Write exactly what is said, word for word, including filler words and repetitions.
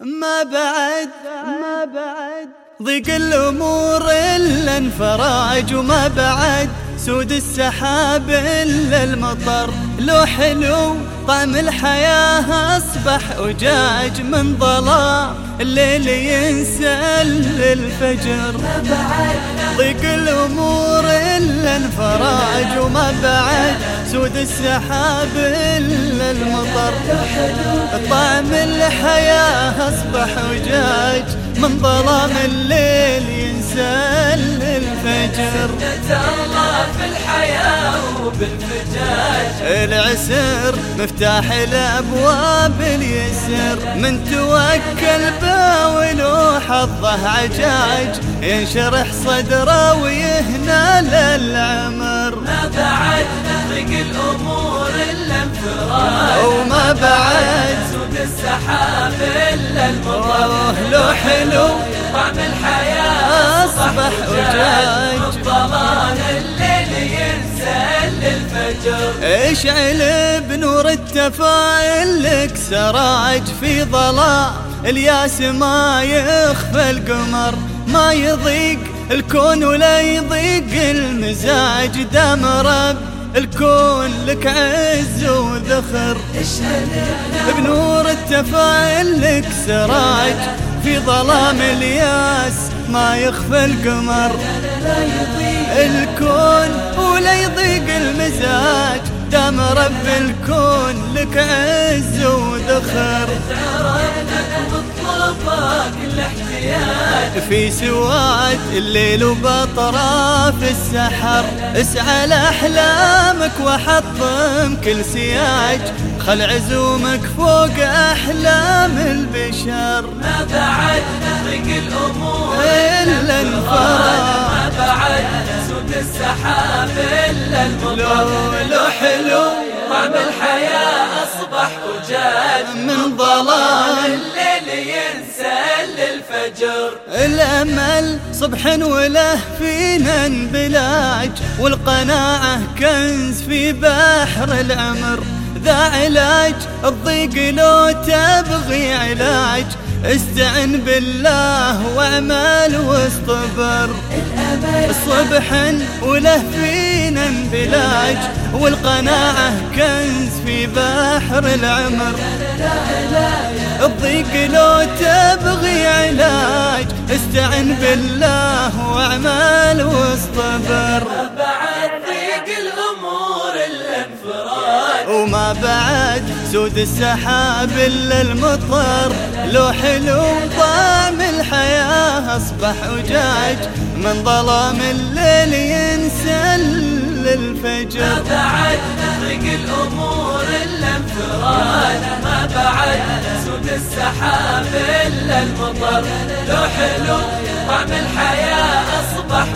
ما بعد ما بعد ضيق الأمور إلا انفراج، وما بعد سود السحاب إلا المطر. لو حلو طعم الحياة أصبح أجاج من ظلام الليل ينسل الفجر. ما بعد ضيق الأمور إلا انفراج، وما بعد سود السحاب إلا المطر. طعم الحياة أصبح أجاج من ظلام الليل ينسل الفجر. العسر مفتاح الأبواب اليسر، من توكل باولو حظه عجاج ينشرح صدره ويهنا للعمر. ما بعد ضيق الأمور إلا انفراج، وما بعد سود السحاب إلا المطر. لو حلو طعم الحياة أصبح أجاج من ظلام الليل ينسل الفجر. اشعل بنور التفاؤل لك سراج في ظلام الياس، ما يخفى القمر. ما يضيق الكون ولا يضيق المزاج، دام رب الكون لك عز وذخر. بنور التفاؤل لك سراج في ظلام الياس، ما يخفى القمر. الكون ولا يضيق المزاج، دام رب الكون لك عز وذخر. في سواد الليل وبطراف السحر، اسعى لأحلامك وحطم كل سياج، خل عزومك فوق أحلام البشر. ما بعد ضيق الأمور إلا انفراج، ما بعد سود السحاب إلا المطر. لو حلو طعم الحياة أصبح أجاج من ظلام الليل ينسل الفجر. الأمل صبح وله فينا انبلاج، والقناعة كنز في بحر الأمر. ذا علاج الضيق لو تبغي علاج، استعن بالله واعمل واصطبر. صبح وله فينا انبلاج، والقناعة كنز في بحر العمر. الضيق لو تبغي علاج، استعن بالله واعمل واصطبر. وما بعد سود السحاب إلا المطر. لو حلو طعم الحياة أصبح أجاج من ظلام الليل ينسل الفجر. ما بعد ضيق الأمور إلا انفراج، ما بعد سود السحاب إلا المطر. لو حلو طعم الحياة أصبح